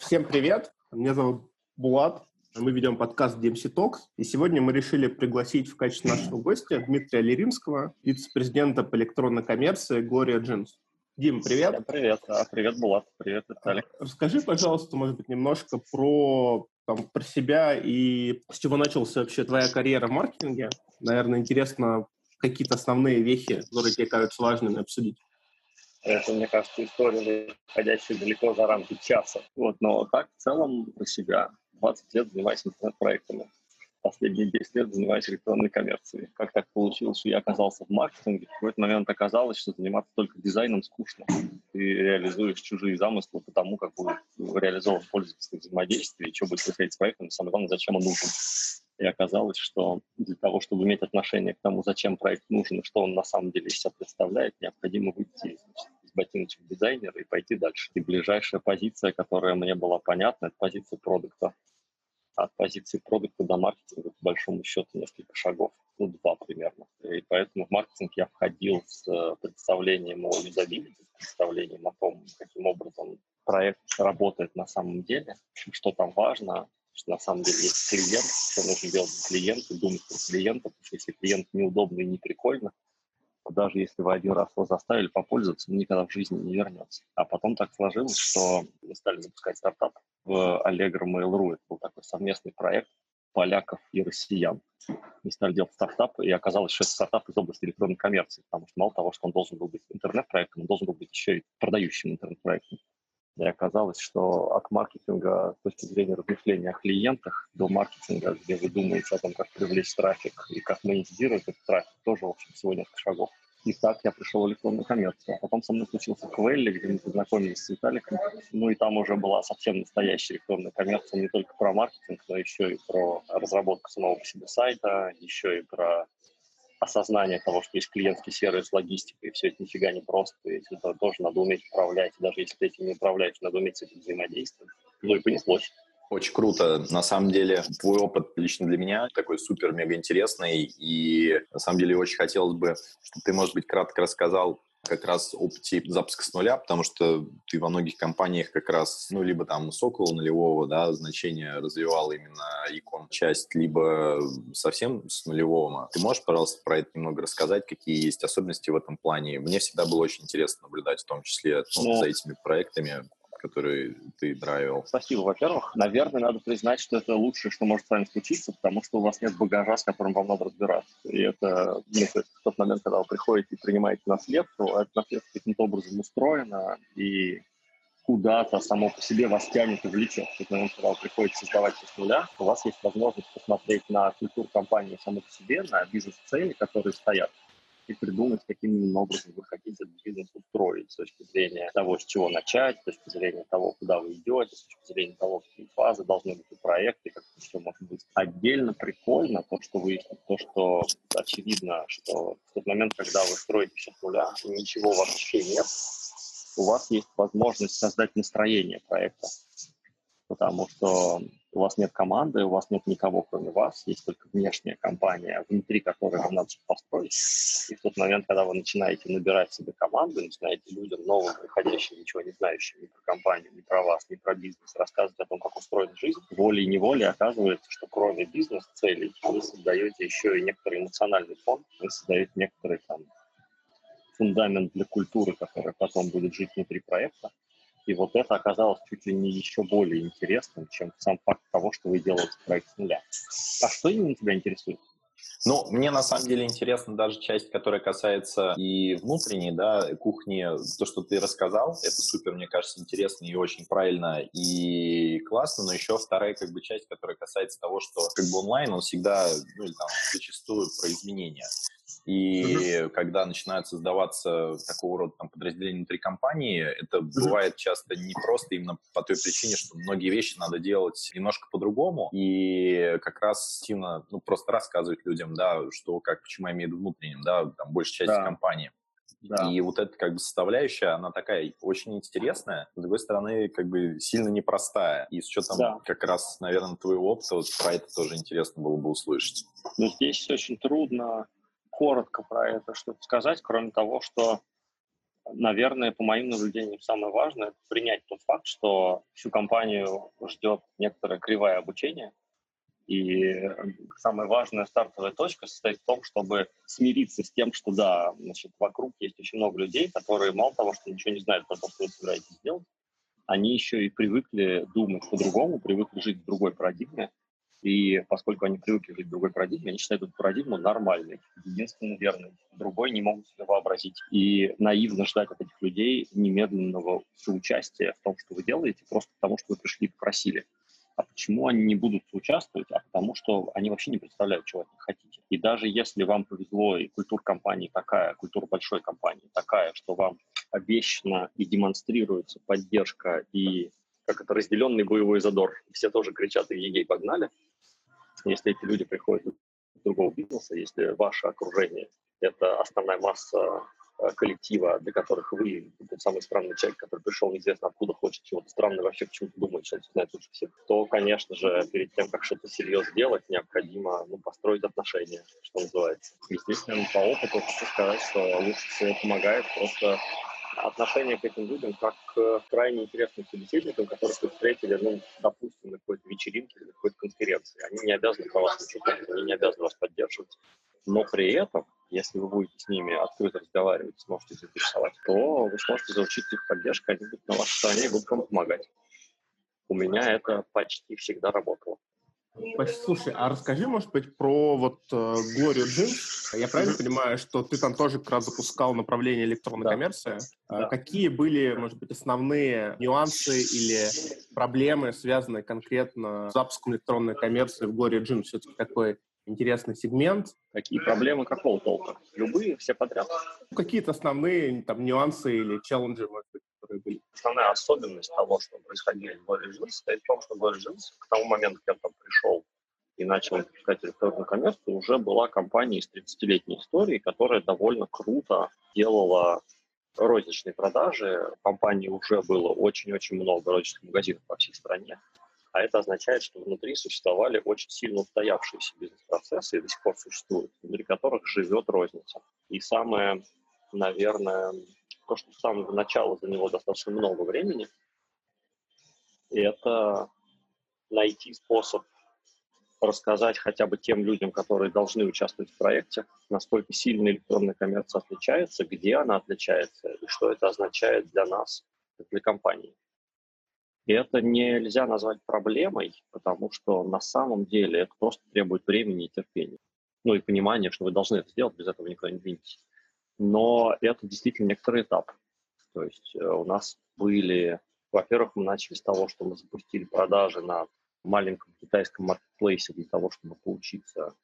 Всем привет, меня зовут Булат, мы ведем подкаст DMC Talks, и сегодня мы решили пригласить в качестве нашего гостя Дмитрия Леринского, вице-президента по электронной коммерции «Глория Джинс». Дим, привет. Всем привет. Привет, Булат. Привет, Виталик. Расскажи, пожалуйста, может быть, немножко про себя и с чего началась вообще твоя карьера в маркетинге. Наверное, интересно, какие-то основные вехи, которые тебе кажутся важными обсудить. Это, мне кажется, история, выходящая далеко за рамки часа. Вот, но так, в целом, про себя. 20 лет занимаюсь интернет-проектами. Последние 10 лет занимаюсь электронной коммерцией. Как так получилось, что я оказался в маркетинге? В какой-то момент оказалось, что заниматься только дизайном скучно. Ты реализуешь чужие замыслы по тому, как будет реализован пользовательское взаимодействие, и что будет происходить с проектом, самое главное, зачем он нужен. И оказалось, что для того, чтобы иметь отношение к тому, зачем проект нужен и что он на самом деле сейчас представляет, необходимо выйти из ботиночек дизайнера и пойти дальше. И ближайшая позиция, которая мне была понятна, это позиция продукта. От позиции продукта до маркетинга, по большому счету, несколько шагов, ну, 2 примерно. И поэтому в маркетинг я входил с представлением о юзабилити, с представлением о том, каким образом проект работает на самом деле, что там важно, что на самом деле есть клиент, что нужно делать для клиента, думать про клиента, потому что если клиент неудобный и неприкольный, то даже если вы один раз его заставили попользоваться, он никогда в жизни не вернется. А потом так сложилось, что мы стали запускать стартап в Allegro Mail.ru. Это был такой совместный проект поляков и россиян. Мы стали делать стартап, и оказалось, что это стартап из области электронной коммерции, потому что мало того, что он должен был быть интернет-проектом, он должен был быть еще и продающим интернет-проектом. И оказалось, что от маркетинга с точки зрения размышления о клиентах до маркетинга, где вы думаете о том, как привлечь трафик и как монетизировать этот трафик, тоже, в общем, всего несколько шагов. И так я пришел в электронную коммерцию. А потом со мной случился Квелли, где мы познакомились с Виталиком. Ну и там уже была совсем настоящая электронная коммерция, не только про маркетинг, но еще и про разработку самого по себе сайта, еще и про осознание того, что есть клиентский сервис, логистика, и все это нифига не просто, и это тоже надо уметь управлять, и даже если ты этим не управляешь, надо уметь с этим взаимодействовать. Ну и понеслось. Очень круто. На самом деле, твой опыт лично для меня такой супер-мега интересный, и на самом деле очень хотелось бы, чтобы ты, может быть, кратко рассказал как раз о пути запуска с нуля, потому что ты во многих компаниях как раз, ну, либо там сокола нулевого, да, значения развивал именно e-com-часть, либо совсем с нулевого. Ты можешь, пожалуйста, про это немного рассказать, какие есть особенности в этом плане? Мне всегда было очень интересно наблюдать, в том числе, за этими проектами, которые ты драйвил. Спасибо. Во-первых, наверное, надо признать, что это лучшее, что может с вами случиться, потому что у вас нет багажа, с которым вам надо разбираться. И это, ну, то есть в тот момент, когда вы приходите и принимаете наследство, это наследство каким-то образом устроено, и куда-то само по себе вас тянет и влечет. В тот момент, когда вы приходите создавать все с нуля, у вас есть возможность посмотреть на культуру компании само по себе, на бизнес-цели, которые стоят, и придумать, каким именно образом вы хотите бизнес устроить с точки зрения того, с чего начать, с точки зрения того, куда вы идете, с точки зрения того, какие фазы должны быть у проекта, как это все может быть. Отдельно прикольно то, что выяснилось, то, что очевидно, что в тот момент, когда вы строите все с нуля, ничего вообще нет, у вас есть возможность создать настроение проекта, потому что у вас нет команды, у вас нет никого, кроме вас, есть только внешняя компания, внутри которой вам надо построить. И в тот момент, когда вы начинаете набирать себе команду, начинаете людям, новым, приходящим, ничего не знающим ни про компанию, ни про вас, ни про бизнес, рассказывать о том, как устроена жизнь, волей-неволей оказывается, что кроме бизнес-целей вы создаете еще и некоторый эмоциональный фон, вы создаете некоторый там фундамент для культуры, который потом будет жить внутри проекта. И вот это оказалось чуть ли не еще более интересным, чем сам факт того, что вы делаете проект с нуля. А что именно тебя интересует? Ну, мне на самом деле интересна даже часть, которая касается и внутренней, да, кухни. То, что ты рассказал, это супер, мне кажется, интересно и очень правильно и классно. Но еще вторая, как бы, часть, которая касается того, что, как бы, онлайн, он всегда, ну, или там, зачастую про изменения. И когда начинают создаваться такого рода там подразделения внутри компании, это бывает часто не просто именно по той причине, что многие вещи надо делать немножко по-другому. И как раз активно, ну, просто рассказывать людям, да, что, как, почему я имею в виду внутренним, да, там, большая часть компании. Да. И вот эта, как бы, составляющая, она такая очень интересная, с другой стороны, как бы, сильно непростая. И с учетом как раз, наверное, твоего опыта, вот про это тоже интересно было бы услышать. Но здесь очень трудно коротко про это что-то сказать, кроме того, что наверное, по моим наблюдениям, самое важное – принять тот факт, что всю компанию ждет некоторая кривая обучения. И самая важная стартовая точка состоит в том, чтобы смириться с тем, что да, значит, вокруг есть очень много людей, которые мало того, что ничего не знают про то, что вы собираетесь делать, они еще и привыкли думать по-другому, привыкли жить в другой парадигме. И поскольку они привыкли жить в другой парадигме, они считают эту парадигму нормальной, единственно верной. Другой не могут себе вообразить. И наивно ждать от этих людей немедленного соучастия в том, что вы делаете, просто потому, что вы пришли и попросили. А почему они не будут участвовать? А потому что они вообще не представляют, чего от них хотите. И даже если вам повезло, и культура компании такая, культура большой компании такая, что вам обещана и демонстрируется поддержка, и как это разделенный боевой задор. Все тоже кричат и егей погнали. Если эти люди приходят из другого бизнеса, если ваше окружение – это основная масса коллектива, для которых вы тот самый странный человек, который пришел неизвестно откуда, хочет чего-то странного, вообще почему-то думает, что знает лучше всех, то, конечно же, перед тем, как что-то серьезно делать, необходимо построить отношения, что называется. Естественно, по опыту хочу сказать, что лучше всего помогает просто отношение к этим людям как к крайне интересным собеседникам, которых вы встретили, допустим, на какой-то вечеринке или на какой-то конференции. Они не обязаны про вас ничего, они не обязаны вас поддерживать. Но при этом, если вы будете с ними открыто разговаривать, сможете заинтересовать, то вы сможете заручиться их поддержкой, они будут на вашей стороне и будут вам помогать. У меня это почти всегда работало. Слушай, а расскажи, может быть, про Глорию Джинс. Я правильно понимаю, что ты там тоже как раз запускал направление электронной коммерции? Да. Какие были, может быть, основные нюансы или проблемы, связанные конкретно с запуском электронной коммерции в Глории Джинс? Все-таки такой интересный сегмент. Какие проблемы какого толка? Любые, все подряд. Какие-то основные нюансы или челленджи, может быть, которые были? Основная особенность того, что происходило в Глории Джинс, состоит в том, что Глория Джинс к тому моменту, когда там пришел и начал запускать электронную коммерцию, уже была компания из 30-летней истории, которая довольно круто делала розничные продажи. В компании уже было очень-очень много розничных магазинов по всей стране. А это означает, что внутри существовали очень сильно устоявшиеся бизнес-процессы и до сих пор существуют, внутри которых живет розница. И самое, наверное, то, что с самого начала за него достаточно много времени, это найти способ рассказать хотя бы тем людям, которые должны участвовать в проекте, насколько сильно электронная коммерция отличается, где она отличается и что это означает для нас, для компании. И это нельзя назвать проблемой, потому что на самом деле это просто требует времени и терпения. И понимания, что вы должны это сделать, без этого никуда не двинетесь. Но это действительно некоторый этап. То есть у нас были... Во-первых, мы начали с того, что мы запустили продажи на маленьком китайском маркетплейсе для того, чтобы поучиться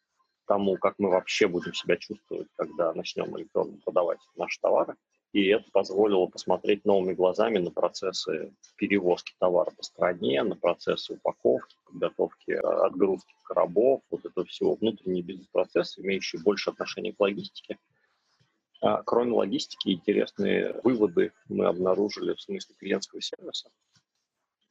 тому, как мы вообще будем себя чувствовать, когда начнем электронно продавать наши товары. И это позволило посмотреть новыми глазами на процессы перевозки товара по стране, на процессы упаковки, подготовки, отгрузки коробов, вот это всего внутренний бизнес-процесс, имеющий больше отношения к логистике. А кроме логистики, интересные выводы мы обнаружили в смысле клиентского сервиса.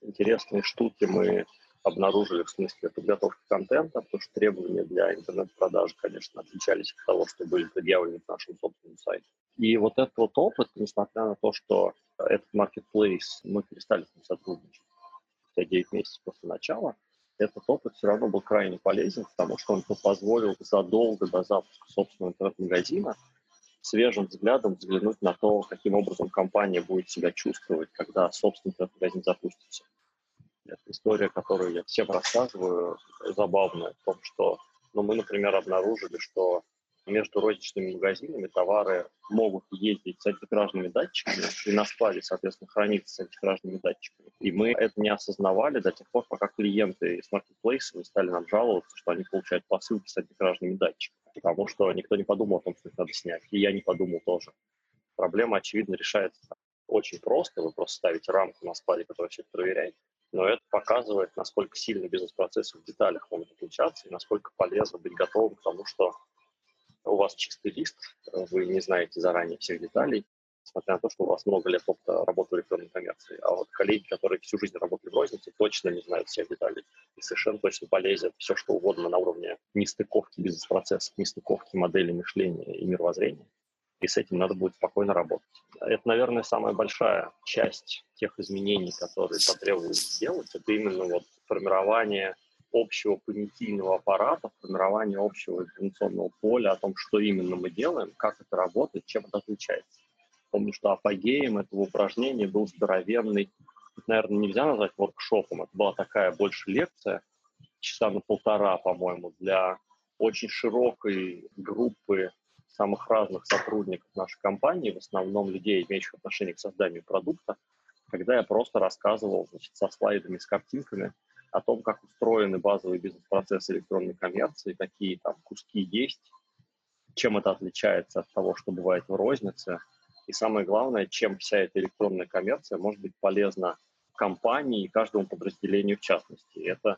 Интересные штуки мы обнаружили в смысле подготовки контента, потому что требования для интернет-продаж, конечно, отличались от того, что были предъявлены к нашему собственному сайту. И вот этот вот опыт, несмотря на то, что этот маркетплейс, мы перестали с ним сотрудничать за 9 месяцев после начала, этот опыт все равно был крайне полезен, потому что он позволил задолго до запуска собственного интернет-магазина свежим взглядом взглянуть на то, каким образом компания будет себя чувствовать, когда собственный интернет-магазин запустится. Это история, которую я всем рассказываю, забавная, в том, что мы, например, обнаружили, что между розничными магазинами товары могут ездить с антикражными датчиками и на складе, соответственно, храниться с антикражными датчиками. И мы это не осознавали до тех пор, пока клиенты из маркетплейса не стали нам жаловаться, что они получают посылки с антикражными датчиками, потому что никто не подумал о том, что их надо снять, и я не подумал тоже. Проблема, очевидно, решается очень просто. Вы просто ставите рамку на складе, которая все это проверяет. Но это показывает, насколько сильно бизнес-процессы в деталях могут отличаться и насколько полезно быть готовым к тому, что у вас чистый лист, вы не знаете заранее всех деталей, несмотря на то, что у вас много лет опыта работы в электронной коммерции. А вот коллеги, которые всю жизнь работали в рознице, точно не знают всех деталей и совершенно точно полезет все, что угодно на уровне нестыковки бизнес-процессов, нестыковки моделей мышления и мировоззрения. и с этим надо будет спокойно работать. Это, наверное, самая большая часть тех изменений, которые потребуется сделать, это именно вот формирование общего понятийного аппарата, формирование общего информационного поля о том, что именно мы делаем, как это работает, чем это отличается. Помню, что апогеем этого упражнения был здоровенный, наверное, нельзя назвать воркшопом, это была такая больше лекция, часа на полтора, по-моему, для очень широкой группы самых разных сотрудников нашей компании, в основном людей, имеющих отношение к созданию продукта, когда я просто рассказывал, значит, со слайдами, с картинками о том, как устроены базовые бизнес-процессы электронной коммерции, какие там куски есть, чем это отличается от того, что бывает в рознице, и самое главное, чем вся эта электронная коммерция может быть полезна компании и каждому подразделению в частности. И это,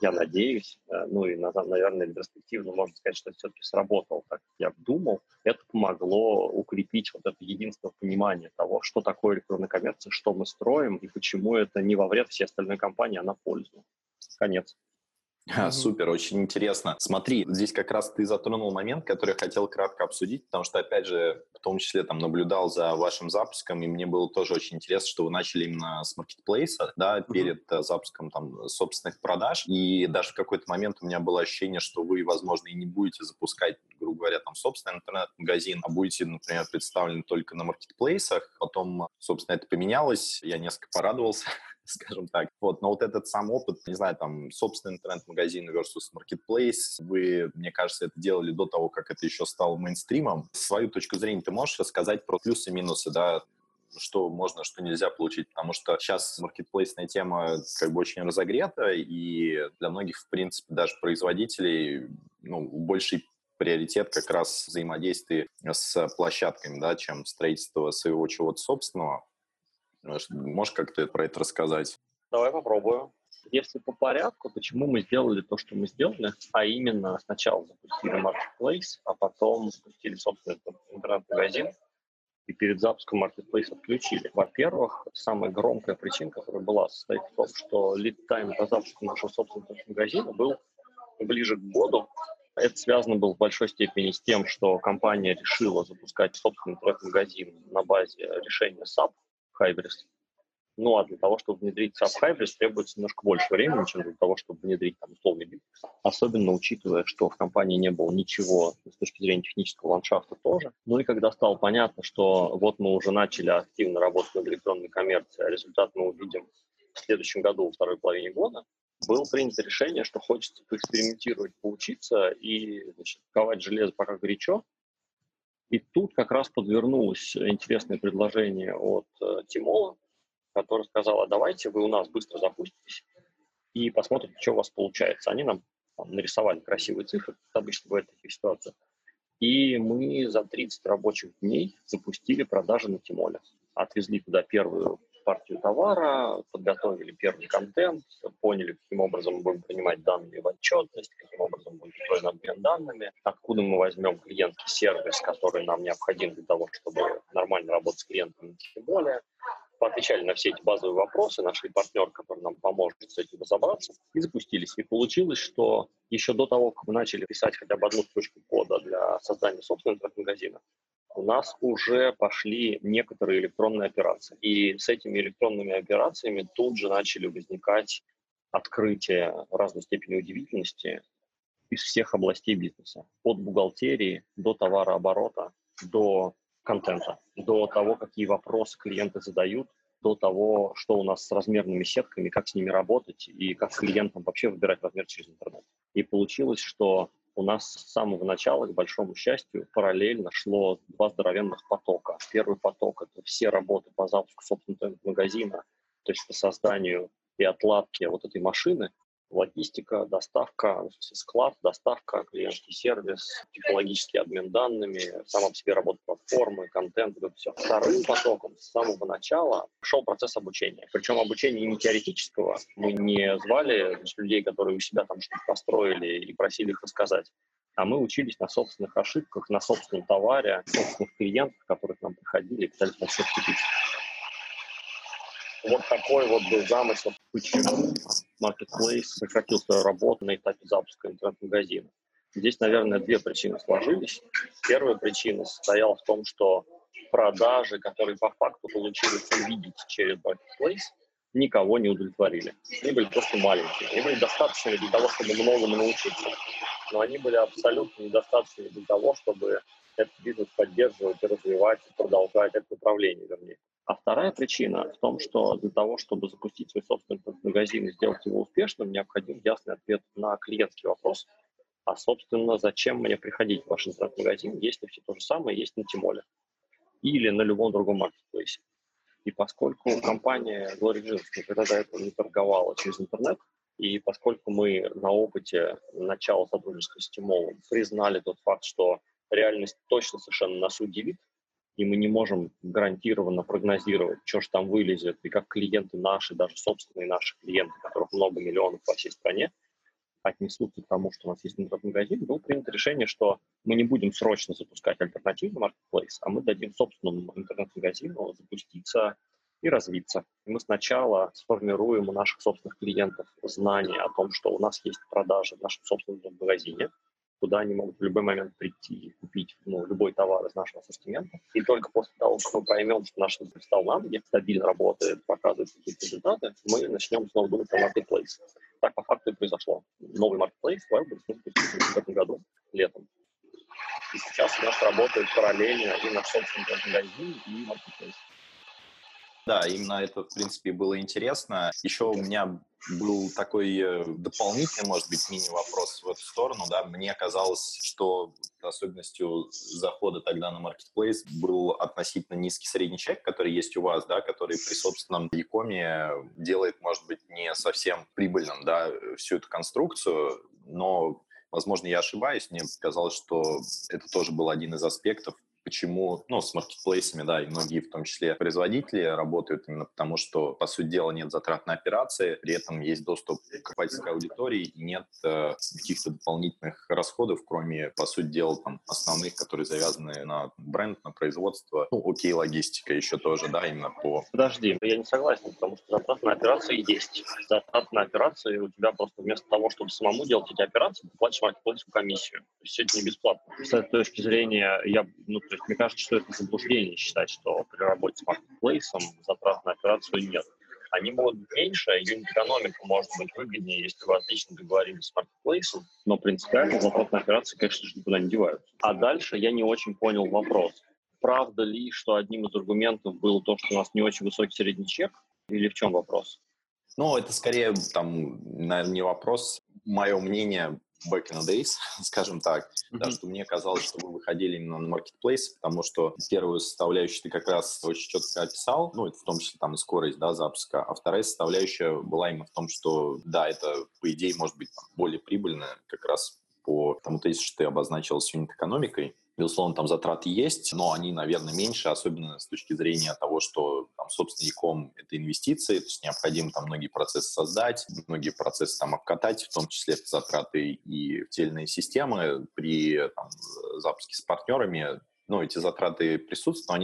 я надеюсь, ну и, наверное, перспективно можно сказать, что все-таки сработало, так как я думал. Это помогло укрепить вот это единство понимания того, что такое электронная коммерция, что мы строим и почему это не во вред всей остальной компании, а на пользу. Конец. Супер, очень интересно. Смотри, здесь как раз ты затронул момент, который я хотел кратко обсудить, потому что, опять же, в том числе там наблюдал за вашим запуском, и мне было тоже очень интересно, что вы начали именно с маркетплейса, да, перед запуском там собственных продаж, и даже в какой-то момент у меня было ощущение, что вы, возможно, и не будете запускать, грубо говоря, там собственный интернет-магазин, а будете, например, представлены только на маркетплейсах. Потом, собственно, это поменялось, я несколько порадовался, скажем так. Вот, но вот этот сам опыт, не знаю, там, собственный интернет-магазин versus маркетплейс, вы, мне кажется, это делали до того, как это еще стало мейнстримом. Свою точку зрения ты можешь рассказать про плюсы и минусы, да, что можно, что нельзя получить, потому что сейчас маркетплейсная тема как бы очень разогрета, и для многих, в принципе, даже производителей, ну, больший приоритет как раз взаимодействие с площадками, да, чем строительство своего чего-то собственного. Можешь как-то про это рассказать? Давай попробую. Если по порядку, почему мы сделали то, что мы сделали, а именно сначала запустили маркетплейс, а потом запустили, собственно, интернет-магазин, и перед запуском маркетплейс отключили. Во-первых, самая громкая причина, которая была, состоит в том, что лид-тайм по запуску нашего собственного магазина был ближе к году. Это связано было в большой степени с тем, что компания решила запускать собственный интернет-магазин на базе решения SAP, Hybris. Ну, а для того, чтобы внедрить SAP Hybris, требуется немножко больше времени, чем для того, чтобы внедрить там условный бит. Особенно учитывая, что в компании не было ничего с точки зрения технического ландшафта тоже. Ну и когда стало понятно, что вот мы уже начали активно работать над электронной коммерцией, а результат мы увидим в следующем году, во второй половине года, было принято решение, что хочется поэкспериментировать, поучиться и, значит, ковать железо пока горячо. И тут как раз подвернулось интересное предложение от Тимола, который сказал: а давайте вы у нас быстро запуститесь и посмотрите, что у вас получается. Они нам там нарисовали красивые цифры, как обычно бывает в таких ситуациях. И мы за 30 рабочих дней запустили продажи на Тимоле. Отвезли туда первую партию товара, подготовили первый контент, поняли, каким образом мы будем принимать данные в отчетность, каким образом будет устроен обмен данными, откуда мы возьмем клиентский сервис, который нам необходим для того, чтобы нормально работать с клиентами, тем более. Поотвечали на все эти базовые вопросы, нашли партнер, который нам поможет с этим разобраться, и запустились. И получилось, что еще до того, как мы начали писать хотя бы одну строчку кода для создания собственного интернет-магазина, у нас уже пошли некоторые электронные операции. И с этими электронными операциями тут же начали возникать открытия разной степени удивительности из всех областей бизнеса. От бухгалтерии до товарооборота, до контента, до того, какие вопросы клиенты задают, до того, что у нас с размерными сетками, как с ними работать и как клиентам вообще выбирать размер через интернет. И получилось, что у нас с самого начала, к большому счастью, параллельно шло два здоровенных потока. Первый поток — это все работы по запуску собственного магазина, то есть по созданию и отладке вот этой машины, логистика, доставка, склад, доставка, клиентский сервис, технологический обмен данными, сама по себе работа платформы, контент, вот это все. Вторым потоком с самого начала шел процесс обучения. Причем обучение не теоретического. Мы не звали людей, которые у себя там что-то построили, и просили их рассказать. А мы учились на собственных ошибках, на собственном товаре, собственных клиентах, которые к нам приходили и пытались на все вступить. Вот такой вот был замысел, почему маркетплейс сократил свою работу на этапе запуска интернет-магазина. Здесь, наверное, две причины сложились. Первая причина состояла в том, что продажи, которые по факту получилось увидеть через Marketplace, никого не удовлетворили. Они были просто маленькие. Они были достаточными для того, чтобы многому научиться, но они были абсолютно недостаточными для того, чтобы этот бизнес поддерживать и развивать, и продолжать это направление, вернее. А вторая причина в том, что для того, чтобы запустить свой собственный магазин и сделать его успешным, необходим ясный ответ на клиентский вопрос. А, собственно, зачем мне приходить в ваш интернет-магазин, если все то же самое есть на Тимоле или на любом другом маркетплейсе? И поскольку компания Глория Джинс никогда до этого не торговала через интернет, и поскольку мы на опыте начала сотрудничества с Тимолом признали тот факт, что реальность точно совершенно нас удивит, и мы не можем гарантированно прогнозировать, что же там вылезет, и как клиенты наши, даже собственные наши клиенты, которых много миллионов во всей стране, отнесутся к тому, что у нас есть интернет-магазин, было принято решение, что мы не будем срочно запускать альтернативный маркетплейс, а мы дадим собственному интернет-магазину запуститься и развиться. И мы сначала сформируем у наших собственных клиентов знание о том, что у нас есть продажи в нашем собственном магазине, куда они могут в любой момент прийти и купить любой товар из нашего ассортимента. И только после того, как мы поймем, что наш стал на ноги, стабильно работает, показывает какие-то результаты, мы начнем снова думать про маркетплейс. Так по факту и произошло. Новый маркетплейс Wildberries мы запустили в этом году, летом. И сейчас у нас работает параллельно и наш собственный магазин, и маркетплейс. Да, именно это, в принципе, было интересно. Еще у меня был такой дополнительный, может быть, мини-вопрос в эту сторону. Да. Мне казалось, что особенностью захода тогда на маркетплейс был относительно низкий средний чек, который есть у вас, да, который при собственном e-коме делает, может быть, не совсем прибыльным, да, всю эту конструкцию, но, возможно, я ошибаюсь. Мне казалось, что это тоже был один из аспектов, почему, с маркетплейсами, да, и многие, в том числе, производители работают именно потому, что, по сути дела, нет затрат на операции, при этом есть доступ к покупательской аудитории и нет каких-то дополнительных расходов, кроме, по сути дела, там, основных, которые завязаны на бренд, на производство. Окей, логистика еще тоже, да, именно по... Подожди, я не согласен, потому что затрат на операции есть. Затрат на операции у тебя просто вместо того, чтобы самому делать эти операции, ты платишь маркетплейсовую комиссию. То есть все это не бесплатно. С этой точки зрения, мне кажется, что это заблуждение считать, что при работе с маркетплейсом затрат на операцию нет. Они могут быть меньше, юнит-экономика может быть выгоднее, если вы отлично договорились с маркетплейсом, но принципиально затрат на операцию, конечно же, никуда не деваются. А дальше я не очень понял вопрос. Правда ли, что одним из аргументов было то, что у нас не очень высокий средний чек, или в чем вопрос? Это скорее, наверное, не вопрос. Мое мнение... back in the days, скажем так, да, что мне казалось, что вы выходили именно на маркетплейс, потому что первую составляющую ты как раз очень четко описал, это в том числе там и скорость, да, запуска, а вторая составляющая была именно в том, что, да, это, по идее, может быть более прибыльно как раз по тому тезису, что ты обозначил с юнит-экономикой. Безусловно, там затраты есть, но они, наверное, меньше, особенно с точки зрения того, что там, собственно, e-com — это инвестиции, то есть необходимо там многие процессы создать, многие процессы там обкатать, в том числе затраты и в тельные системы при там, запуске с партнерами. Эти затраты присутствуют, но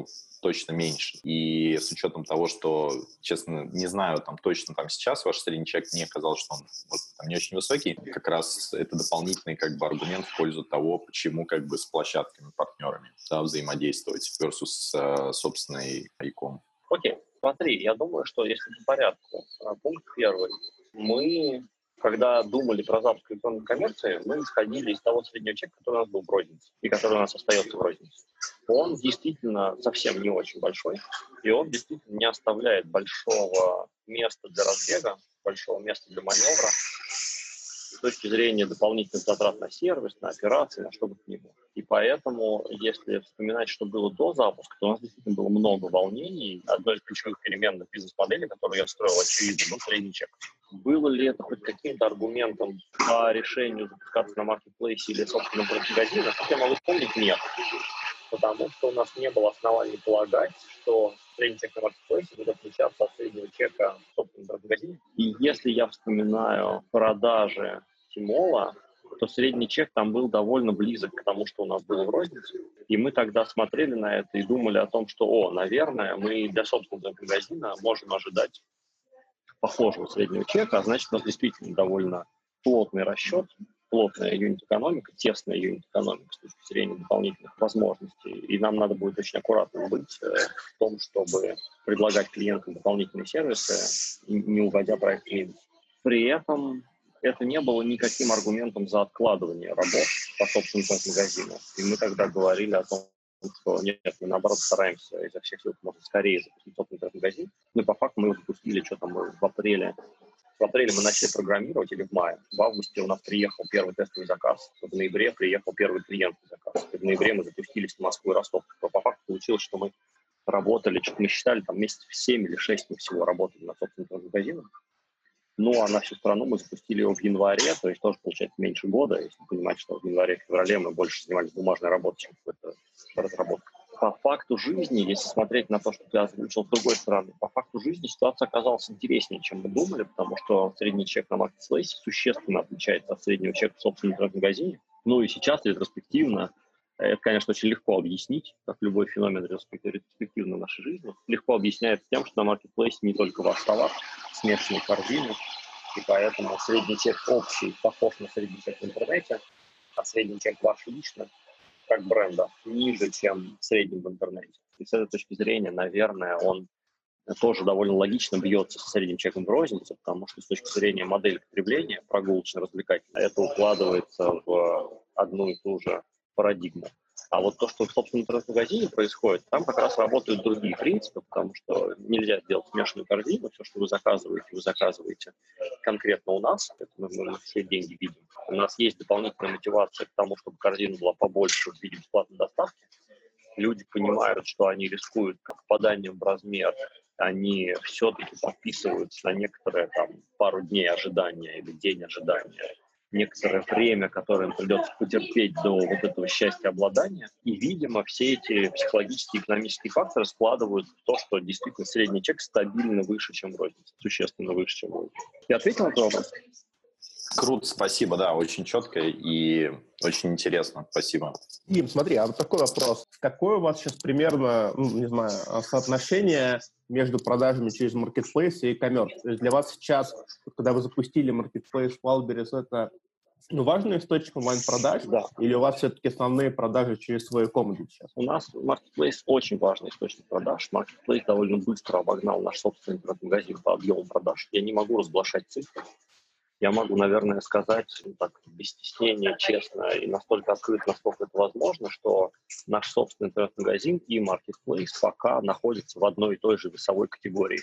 они точно меньше. И с учетом того, что, честно, не знаю точно сейчас, ваш средний чек, мне казалось, что он не очень высокий, как раз это дополнительный аргумент в пользу того, почему с площадками, партнерами взаимодействовать versus собственной e-com. Окей, смотри, я думаю, что если по порядку, пункт первый. Мы, когда думали про запуск электронной коммерции, мы исходили из того среднего чека, который у нас был в рознице и который у нас остается в рознице. Он действительно совсем не очень большой, и он действительно не оставляет большого места для разбега, большого места для маневра с точки зрения дополнительных затрат на сервис, на операции, на что бы то ни было. И поэтому, если вспоминать, что было до запуска, то у нас действительно было много волнений. Одной из ключевых переменных бизнес-модели, которую я строил, очевидно, был средний чек. Было ли это хоть каким-то аргументом по решению запускаться на маркетплейсе или собственном магазине, как я могу вспомнить, нет. Потому что у нас не было оснований полагать, что средний чек на маркетплейсе будет отличаться от среднего чека в собственном магазине. И если я вспоминаю продажи Тимола, то средний чек там был довольно близок к тому, что у нас было в рознице. И мы тогда смотрели на это и думали о том, что, наверное, мы для собственного магазина можем ожидать похожего среднего чека, а значит, у нас действительно довольно плотный расчет плотная юнит-экономика, тесная юнит-экономика с точки зрения дополнительных возможностей. И нам надо будет очень аккуратно быть в том, чтобы предлагать клиентам дополнительные сервисы, не уводя проект клиента. При этом это не было никаким аргументом за откладывание работ по собственникам магазина. И мы тогда говорили о том, что нет, мы наоборот стараемся изо всех сил, можно скорее запустить собственный магазин. Но по факту мы его запустили, что там в апреле. В апреле мы начали программировать или в мае. В августе у нас приехал первый тестовый заказ. В ноябре приехал первый клиентский заказ. В ноябре мы запустились в Москву и Ростов. По факту получилось, что мы работали, мы считали, там месяцев 7 или 6 мы всего работали на собственных магазинах. Ну, а на всю страну мы запустили его в январе, то есть тоже, получается, меньше года, если понимать, что в январе-феврале мы больше занимались бумажной работой, чем какой-то разработкой. По факту жизни, если смотреть на то, что я озвучил с другой стороны, по факту жизни ситуация оказалась интереснее, чем мы думали, потому что средний чек на маркетплейсе существенно отличается от среднего чека в собственном магазине. Ну и сейчас ретроспективно, это, конечно, очень легко объяснить, как любой феномен ретроспективно в нашей жизни. Легко объясняется тем, что на маркетплейсе не только ваш товар, смешанные корзины, и поэтому средний чек общий похож на средний чек в интернете, а средний чек ваш лично, как бренда, ниже, чем в среднем в интернете. И с этой точки зрения, наверное, он тоже довольно логично бьется со средним чеком в рознице, потому что с точки зрения модели потребления, прогулочно-развлекательной, это укладывается в одну и ту же парадигму. А вот то, что в собственном интернет-магазине происходит, там как раз работают другие принципы, потому что нельзя сделать смешанную корзину, все, что вы заказываете конкретно у нас, это мы все деньги видим. У нас есть дополнительная мотивация к тому, чтобы корзина была побольше в виде бесплатной доставки. Люди понимают, что они рискуют попаданием в размер, они все-таки подписываются на некоторые там, пару дней ожидания или день ожидания. Некоторое время, которое им придется потерпеть до вот этого счастья обладания. И, видимо, все эти психологические и экономические факторы складывают в то, что действительно средний чек стабильно выше, чем розница, существенно выше, чем розница. Я ответил на этот вопрос? Круто, спасибо, да, очень четко и очень интересно, спасибо. Дим, смотри, а вот такой вопрос. Какое у вас сейчас примерно, не знаю, соотношение между продажами через маркетплейс и e-commerce? То есть для вас сейчас, когда вы запустили маркетплейс Wildberries, это важный источник онлайн-продаж? Да. Или у вас все-таки основные продажи через свою комнату сейчас? У нас маркетплейс очень важный источник продаж. Маркетплейс довольно быстро обогнал наш собственный интернет-магазин по объему продаж. Я не могу разглашать цифры. Я могу, наверное, сказать так, без стеснения, честно и настолько открыто, насколько это возможно, что наш собственный интернет-магазин и маркетплейс пока находятся в одной и той же весовой категории.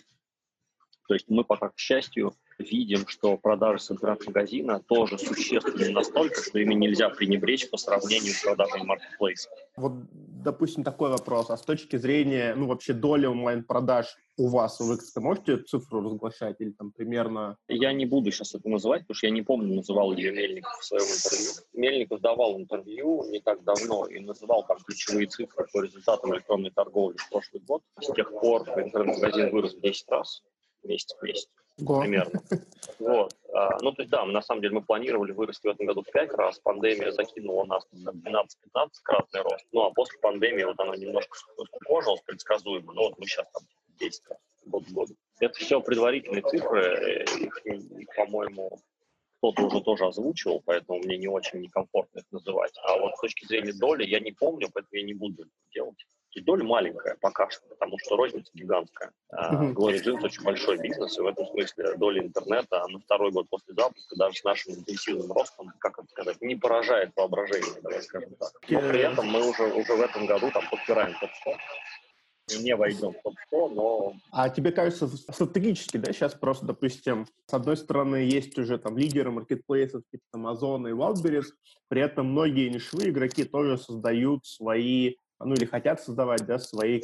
То есть мы пока, к счастью, видим, что продажи с интернет-магазина тоже существенны настолько, что ими нельзя пренебречь по сравнению с продажами маркетплейса. Вот, допустим, такой вопрос. А с точки зрения, вообще доли онлайн-продаж у вас, вы как-то можете цифру разглашать или там примерно? Я не буду сейчас это называть, потому что я не помню, называл ее Мельников в своем интервью. Мельников давал интервью не так давно и называл там ключевые цифры по результатам электронной торговли в прошлый год. С тех пор интернет-магазин вырос в 10 раз. Месяц, примерно. Вот. Ну, то есть, да, на самом деле мы планировали вырасти в этом году в 5 раз, пандемия закинула нас на 12-15-кратный рост, а после пандемии оно немножко скукожилось, предсказуемо, мы сейчас там 10 раз год в год. Это все предварительные цифры, их, по-моему, кто-то уже тоже озвучивал, поэтому мне не очень некомфортно их называть. А вот с точки зрения доли я не помню, поэтому я не буду это делать. И доля маленькая пока что, потому что розница гигантская. Глория Джинс очень большой бизнес, и в этом смысле доля интернета на второй год после запуска даже с нашим интенсивным ростом, как это сказать, не поражает воображение, давай скажем так. Но при этом мы уже в этом году там подпираем топ-100. Не войдем в топ-100, но... А тебе кажется, стратегически, да, сейчас просто, допустим, с одной стороны, есть уже там лидеры маркетплейсов, типа Amazon и Wildberries, при этом многие нишевые игроки тоже создают свои... или хотят создавать, свои,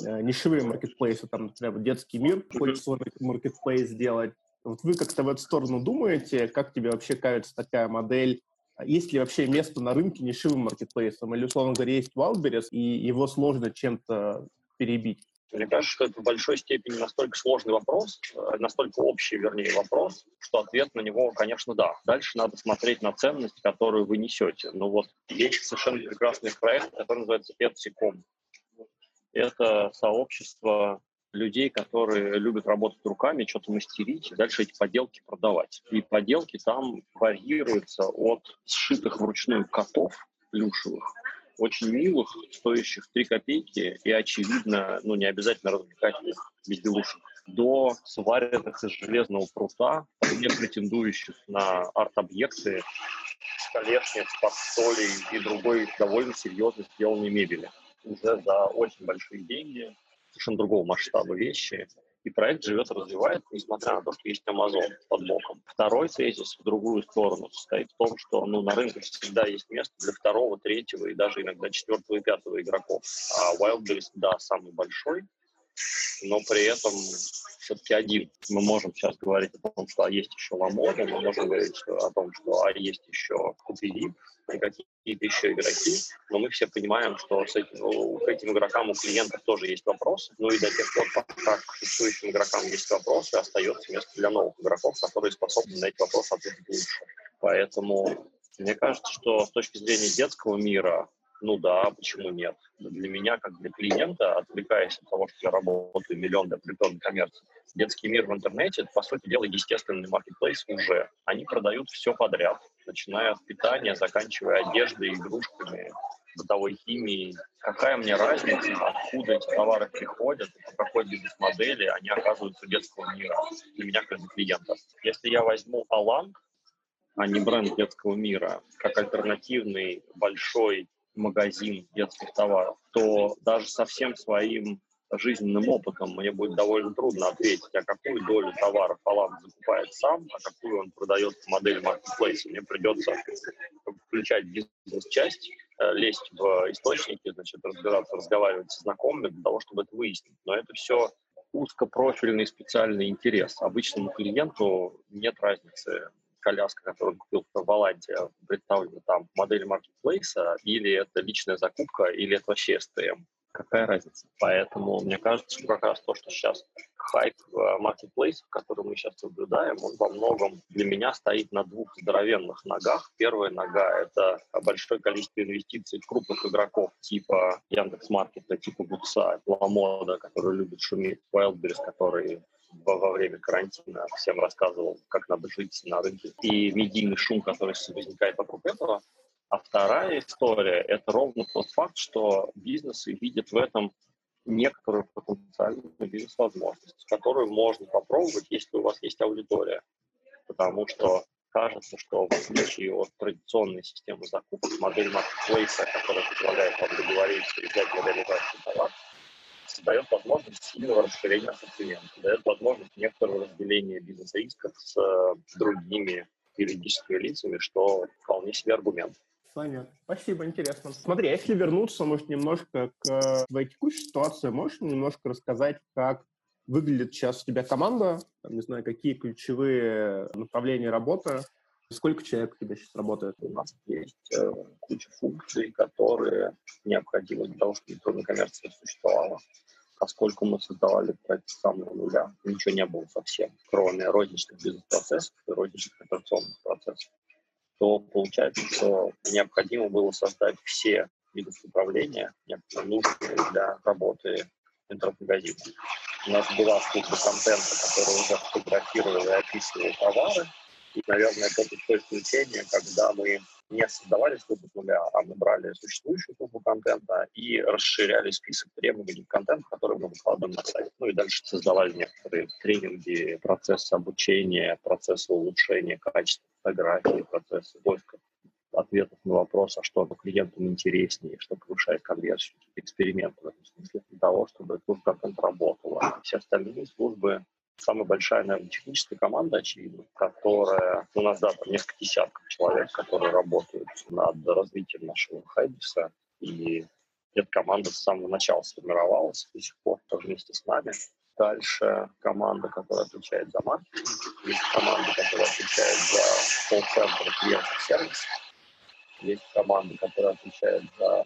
нишевые маркетплейсы, там, например, детский мир хочет свой маркетплейс сделать. Вот вы как-то в эту сторону думаете, как тебе вообще кажется такая модель? Есть ли вообще место на рынке нишевым маркетплейсом? Или, условно говоря, есть Wildberries, и его сложно чем-то перебить? Мне кажется, что это в большой степени настолько сложный вопрос, настолько общий, вернее, вопрос, что ответ на него, конечно, да. Дальше надо смотреть на ценность, которую вы несете. Есть совершенно прекрасный проект, который называется «Etsy.com». Это сообщество людей, которые любят работать руками, что-то мастерить, и дальше эти поделки продавать. И поделки там варьируются от сшитых вручную котов плюшевых, очень милых, стоящих 3 копейки и, очевидно, ну, не обязательно развлекательных безделушек, до сваренных из железного прута, не претендующих на арт-объекты, столешниц, подстолей и другой довольно серьезно сделанной мебели. Уже за очень большие деньги, совершенно другого масштаба вещи. И проект живет, развивается, несмотря на то, что есть Amazon под боком. Второй тезис в другую сторону состоит в том, что на рынке всегда есть место для второго, третьего и даже иногда 4-го и 5-го игроков. А Wildberries, да, самый большой, но при этом все-таки один. Мы можем сейчас говорить о том, что есть еще Ламода, мы можем говорить о том, что есть еще Квелли и какие-то еще игроки, но мы все понимаем, что к этим игрокам у клиентов тоже есть вопросы, ну и до тех пор, пока к существующим игрокам есть вопросы, остается место для новых игроков, которые способны на эти вопросы ответить лучше. Поэтому мне кажется, что с точки зрения детского мира, ну да, почему нет? Для меня, как для клиента, отвлекаясь от того, что я работаю миллион для притонной коммерции, детский мир в интернете — это, по сути дела, естественный маркетплейс уже. Они продают все подряд, начиная от питания, заканчивая одеждой, игрушками, бытовой химией. Какая мне разница, откуда эти товары приходят, по какой бизнес-модели они оказываются в детском мире для меня, как для клиента. Если я возьму Алан, а не бренд детского мира, как альтернативный большой магазин детских товаров, то даже со всем своим жизненным опытом мне будет довольно трудно ответить, а какую долю товаров Алан закупает сам, а какую он продает в модели маркетплейса. Мне придется включать бизнес-часть, лезть в источники, значит, разбираться, разговаривать со знакомыми для того, чтобы это выяснить. Но это все узкопрофильный специальный интерес. Обычному клиенту нет разницы. Коляска, которую он купил в Аланде, представлена там модель маркетплейса, или это личная закупка, или это вообще СТМ. Какая разница? Поэтому мне кажется, что как раз то, что сейчас хайп маркетплейсов, который мы сейчас наблюдаем, он во многом для меня стоит на двух здоровенных ногах. Первая нога — это большое количество инвестиций крупных игроков типа Яндекс.Маркета, типа Гудса, Ламода, который любит шуметь, Wildberries, который во время карантина всем рассказывал, как надо жить на рынке, и медийный шум, который возникает вокруг этого. А вторая история — это ровно тот факт, что бизнесы видят в этом некоторую потенциальную бизнес-возможность, которую можно попробовать, если у вас есть аудитория. Потому что кажется, что в отличие от традиционной системы закупок, модель маркетплейса, которая предлагает вам договориться и взять модернизацию товара, дает возможность сильного расширения ассортимента, дает возможность некоторого разделения бизнес-рисков с другими юридическими лицами, что вполне себе аргумент. Понятно. Спасибо, интересно. Смотри, если вернуться, может, немножко к твоей текущей ситуации, можешь немножко рассказать, как выглядит сейчас у тебя команда, там, не знаю, какие ключевые направления работы? Сколько человек у тебя сейчас работает? У нас есть куча функций, которые необходимы для того, чтобы электронная коммерция существовала. Поскольку мы создавали проект с самого нуля, ничего не было совсем, кроме розничных бизнес-процессов и розничных операционных процессов, то получается, что необходимо было создать все виды управления, нужные для работы интернет-магазина. У нас была служба контента, которая уже фотографировала и описывала товары. И, наверное, это то исключение, когда мы не создавали службу с нуля, а мы брали существующую службу контента и расширяли список требований к контенту, который мы выкладываем на сайт. Ну и дальше создавали некоторые тренинги, процессы обучения, процессы улучшения качества фотографии, процессы поиска ответов на вопрос, а что клиентам интереснее, что повышает конверсию, эксперименты в этом смысле, для того, чтобы служба контента работала. Все остальные службы... Самая большая, наверное, техническая команда, очевидно, которая... У нас, да, там несколько десятков человек, которые работают над развитием нашего хайбиса. И эта команда с самого начала сформировалась, до сих пор тоже вместе с нами. Дальше команда, которая отвечает за маркетинг, есть команда, которая отвечает за колл-центр клиентов сервисов, есть команда, которая отвечает за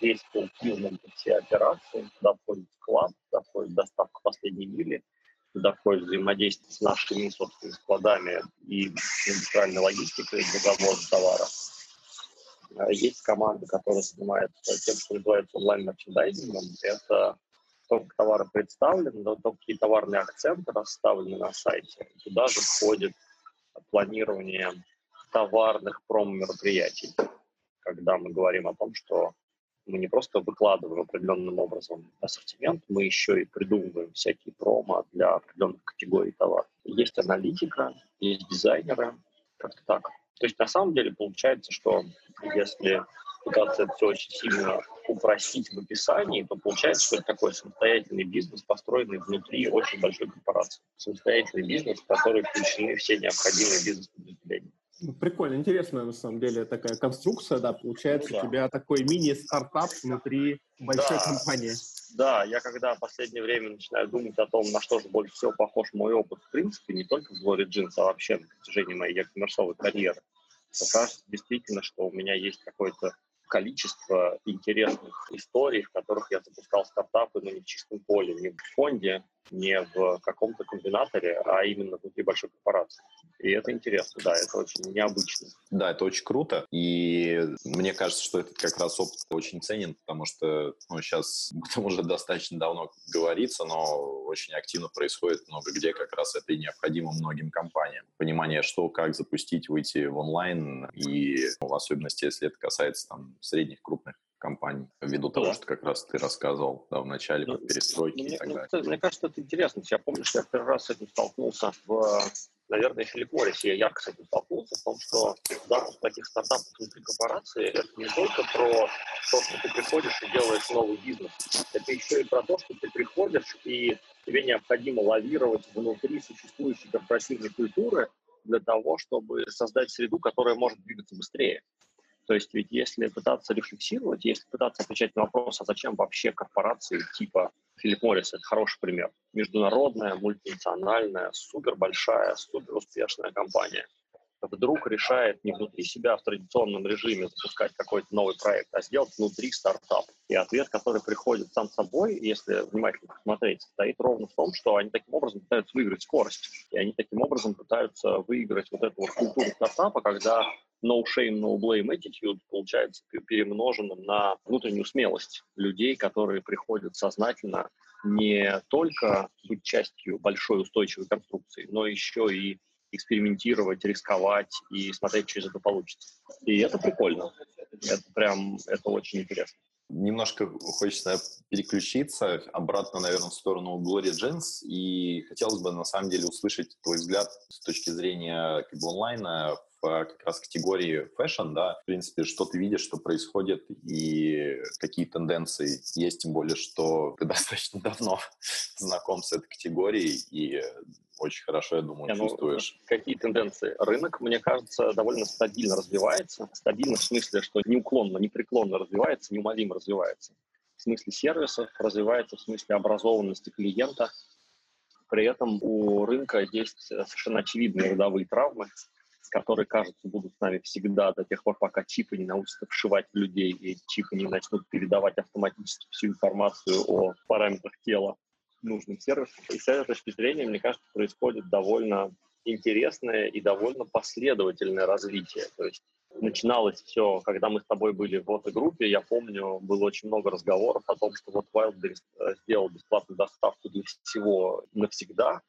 весь колл-тиминг, все операции, туда входит склад, туда входит доставка последней мили, туда входит взаимодействие с нашими собственными складами и индустриальной логистикой для завоза товара. Есть команда, которая занимается тем, что называется онлайн-мерчендайзингом. Это столько товаров представлено, но только какие товарные акценты расставлены на сайте. Туда же входит планирование товарных промо-мероприятий, когда мы говорим о том, что мы не просто выкладываем определенным образом ассортимент, мы еще и придумываем всякие промо для определенных категорий товаров. Есть аналитика, есть дизайнеры, как-то так. То есть на самом деле получается, что если пытаться это все очень сильно упростить в описании, то получается, что это такой самостоятельный бизнес, построенный внутри очень большой корпорации. Самостоятельный бизнес, в который включены все необходимые бизнес-подразделения. Прикольно, интересная на самом деле такая конструкция, да, получается, ну, да. У тебя такой мини-стартап внутри большой компании. Да, я когда в последнее время начинаю думать о том, на что же больше всего похож мой опыт, в принципе, не только в Глории Джинс, а вообще на протяжении моей e-commerce карьеры, кажется действительно, что у меня есть какое-то количество интересных историй, в которых я запускал стартапы, но не в чистом поле, не в фонде, не в каком-то комбинаторе, а именно внутри большой корпорации. И это интересно, да, это очень необычно. Да, это очень круто, и мне кажется, что этот как раз опыт очень ценен, потому что сейчас об этом уже достаточно давно говорится, но очень активно происходит много где, как раз это и необходимо многим компаниям. Понимание, что, как запустить, выйти в онлайн, и в особенности, если это касается там средних, крупных компаний, ввиду того, что как раз ты рассказывал в начале про перестройки и так далее. Мне кажется, это интересно. Я помню, что я первый раз с этим столкнулся наверное, Филипп Моррис. Я ярко с этим столкнулся в том, что запуск таких стартапов внутри корпорации — это не только про то, что ты приходишь и делаешь новый бизнес. Это еще и про то, что ты приходишь, и тебе необходимо лавировать внутри существующей корпоративной культуры для того, чтобы создать среду, которая может двигаться быстрее. То есть ведь если пытаться рефлексировать, если пытаться отвечать на вопрос, а зачем вообще корпорации типа Филипп Моррис, это хороший пример, международная, мультинациональная, супербольшая, суперуспешная компания, вдруг решает не внутри себя в традиционном режиме запускать какой-то новый проект, а сделать внутри стартап. И ответ, который приходит сам собой, если внимательно посмотреть, стоит ровно в том, что они таким образом пытаются выиграть скорость. И они таким образом пытаются выиграть вот эту вот культуру стартапа, когда no shame, no blame attitude получается перемноженным на внутреннюю смелость людей, которые приходят сознательно не только быть частью большой устойчивой конструкции, но еще и экспериментировать, рисковать и смотреть, что из этого получится. И это прикольно. Это очень интересно. Немножко хочется переключиться обратно, наверное, в сторону Глории Джинс. И хотелось бы, на самом деле, услышать твой взгляд с точки зрения как бы онлайна в как раз категории фэшн, да, в принципе, что ты видишь, что происходит и какие тенденции есть, тем более, что ты достаточно давно знаком с этой категорией и очень хорошо, я думаю, чувствуешь. Какие тенденции? Рынок, мне кажется, довольно стабильно развивается. Стабильно в смысле, что неуклонно, непреклонно развивается, неумолимо развивается. В смысле сервисов развивается, в смысле образованности клиента. При этом у рынка есть совершенно очевидные родовые травмы, которые, кажется, будут с нами всегда до тех пор, пока чипы не научатся вшивать в людей, и чипы не начнут передавать автоматически всю информацию о параметрах тела нужным сервисом. И с этой точки зрения, мне кажется, происходит довольно интересное и довольно последовательное развитие. То есть начиналось все, когда мы с тобой были в группе, я помню, было очень много разговоров о том, что вот Wildberries сделал бесплатную доставку для всего навсегда,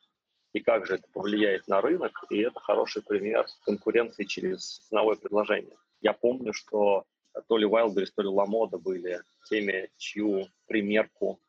и как же это повлияет на рынок, и это хороший пример конкуренции через ценовое предложение. Я помню, что то ли Wildberries, то ли Ламода были теми, чью примерку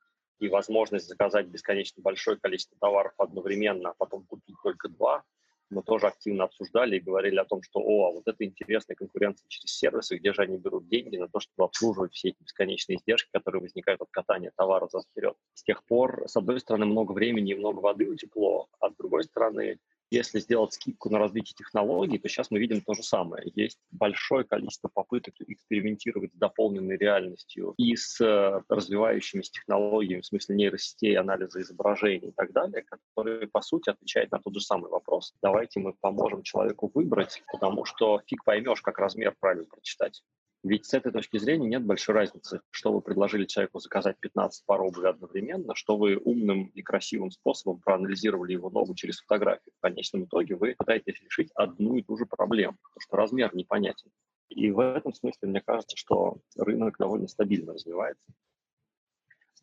и возможность заказать бесконечно большое количество товаров одновременно, а потом купить только два, мы тоже активно обсуждали и говорили о том, что «О, а вот это интересная конкуренция через сервисы, где же они берут деньги на то, чтобы обслуживать все эти бесконечные издержки, которые возникают от катания товара за вперед». С тех пор, с одной стороны, много времени и много воды утекло, а с другой стороны, если сделать скидку на развитие технологий, то сейчас мы видим то же самое. Есть большое количество попыток экспериментировать с дополненной реальностью и с развивающимися технологиями, в смысле нейросетей, анализа изображений и так далее, которые, по сути, отвечают на тот же самый вопрос. Давайте мы поможем человеку выбрать, потому что фиг поймешь, как размер правильно прочитать. Ведь с этой точки зрения нет большой разницы, что вы предложили человеку заказать 15 пар обуви одновременно, что вы умным и красивым способом проанализировали его ногу через фотографию. В конечном итоге вы пытаетесь решить одну и ту же проблему, потому что размер непонятен. И в этом смысле мне кажется, что рынок довольно стабильно развивается.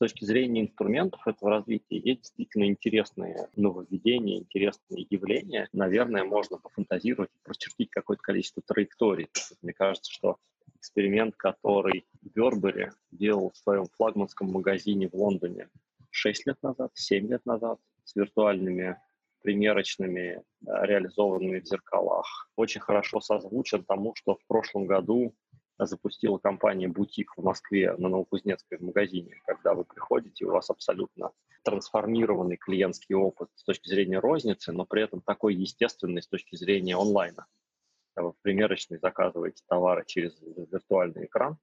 точки зрения инструментов этого развития есть действительно интересные нововведения, интересные явления. Наверное, можно пофантазировать и прочертить какое-то количество траекторий. Мне кажется, что эксперимент, который Бёрбери делал в своем флагманском магазине в Лондоне 6 лет назад, 7 лет назад, с виртуальными примерочными, реализованными в зеркалах, очень хорошо созвучен тому, что в прошлом году запустила компания «Бутик» в Москве на Новокузнецкой в магазине. Когда вы приходите, у вас абсолютно трансформированный клиентский опыт с точки зрения розницы, но при этом такой естественный с точки зрения онлайна. Вы в примерочной заказываете товары через виртуальный экран,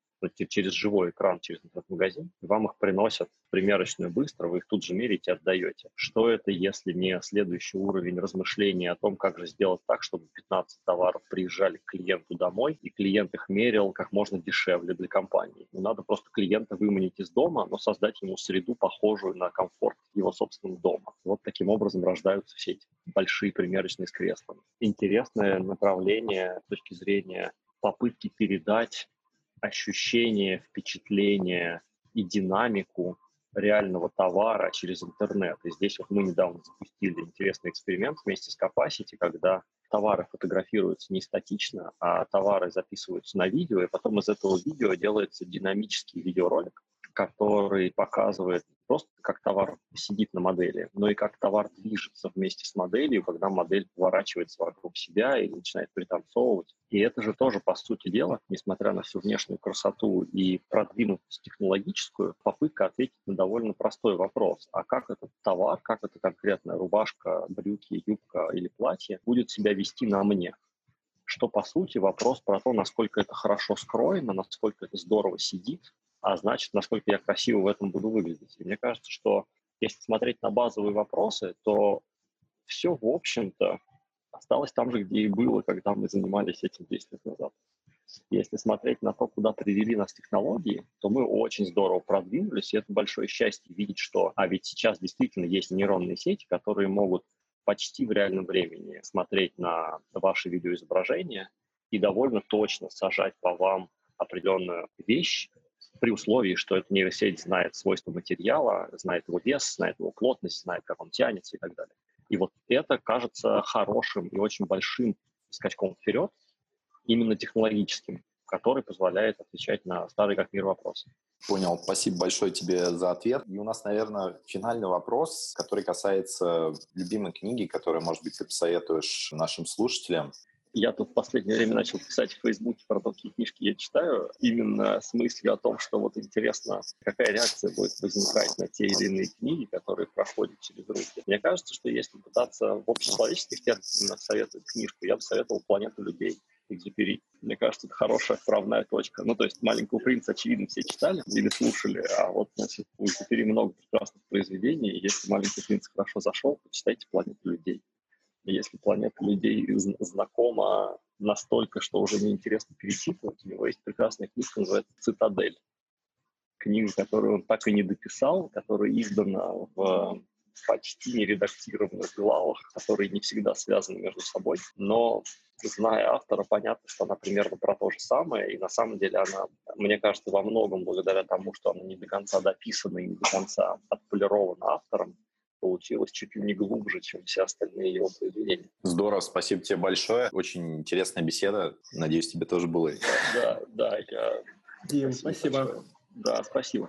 через живой экран, через этот магазин, вам их приносят в примерочную быстро, вы их тут же мерите и отдаете. Что это, если не следующий уровень размышления о том, как же сделать так, чтобы 15 товаров приезжали к клиенту домой, и клиент их мерил как можно дешевле для компании. Ну, надо просто клиента выманить из дома, но создать ему среду, похожую на комфорт его собственного дома. Вот таким образом рождаются все эти большие примерочные с креслами. Интересное направление с точки зрения попытки передать ощущение, впечатление и динамику реального товара через интернет. И здесь вот мы недавно запустили интересный эксперимент вместе с Копасити, когда товары фотографируются не статично, а товары записываются на видео, и потом из этого видео делается динамический видеоролик, который показывает не просто, как товар сидит на модели, но и как товар движется вместе с моделью, когда модель поворачивается вокруг себя и начинает пританцовывать. И это же тоже, по сути дела, несмотря на всю внешнюю красоту и продвинутость технологическую, попытка ответить на довольно простой вопрос. А как этот товар, как эта конкретная рубашка, брюки, юбка или платье будет себя вести на мне? Что, по сути, вопрос про то, насколько это хорошо скроено, насколько это здорово сидит, а значит, насколько я красиво в этом буду выглядеть. И мне кажется, что если смотреть на базовые вопросы, то все, в общем-то, осталось там же, где и было, когда мы занимались этим 10 лет назад. Если смотреть на то, куда привели нас технологии, то мы очень здорово продвинулись, и это большое счастье видеть, что... А ведь сейчас действительно есть нейронные сети, которые могут почти в реальном времени смотреть на ваши видеоизображения и довольно точно сажать по вам определенную вещь, при условии, что эта нейросеть знает свойства материала, знает его вес, знает его плотность, знает, как он тянется и так далее. И вот это кажется хорошим и очень большим скачком вперед, именно технологическим, который позволяет отвечать на старые как мир вопросы. Понял. Спасибо большое тебе за ответ. И у нас, наверное, финальный вопрос, который касается любимой книги, которую, может быть, ты посоветуешь нашим слушателям. Я тут в последнее время начал писать в Фейсбуке про то, какие книжки я читаю, именно с мыслью о том, что вот интересно, какая реакция будет возникать на те или иные книги, которые проходят через руки. Мне кажется, что если пытаться в общечеловеческих терминах советовать книжку, я бы советовал «Планету людей» Экзюпери. Мне кажется, это хорошая отправная точка. Ну, то есть «Маленького принца», очевидно, все читали или слушали, а вот, значит, у Экзюпери много прекрасных произведений, и если «Маленький принц» хорошо зашел, почитайте «Планету людей». Если «Планета людей» знакома настолько, что уже неинтересно перечитывать, у него есть прекрасная книжка, называется «Цитадель». Книга, которую он так и не дописал, которая издана в почти нередактированных главах, которые не всегда связаны между собой. Но, зная автора, понятно, что она примерно про то же самое. И на самом деле она, мне кажется, во многом благодаря тому, что она не до конца дописана и не до конца отполирована автором, получилось чуть ли не глубже, чем все остальные его произведения. Здорово, спасибо тебе большое. Очень интересная беседа. Надеюсь, тебе тоже было. Да, я... Дим, спасибо. Да, спасибо.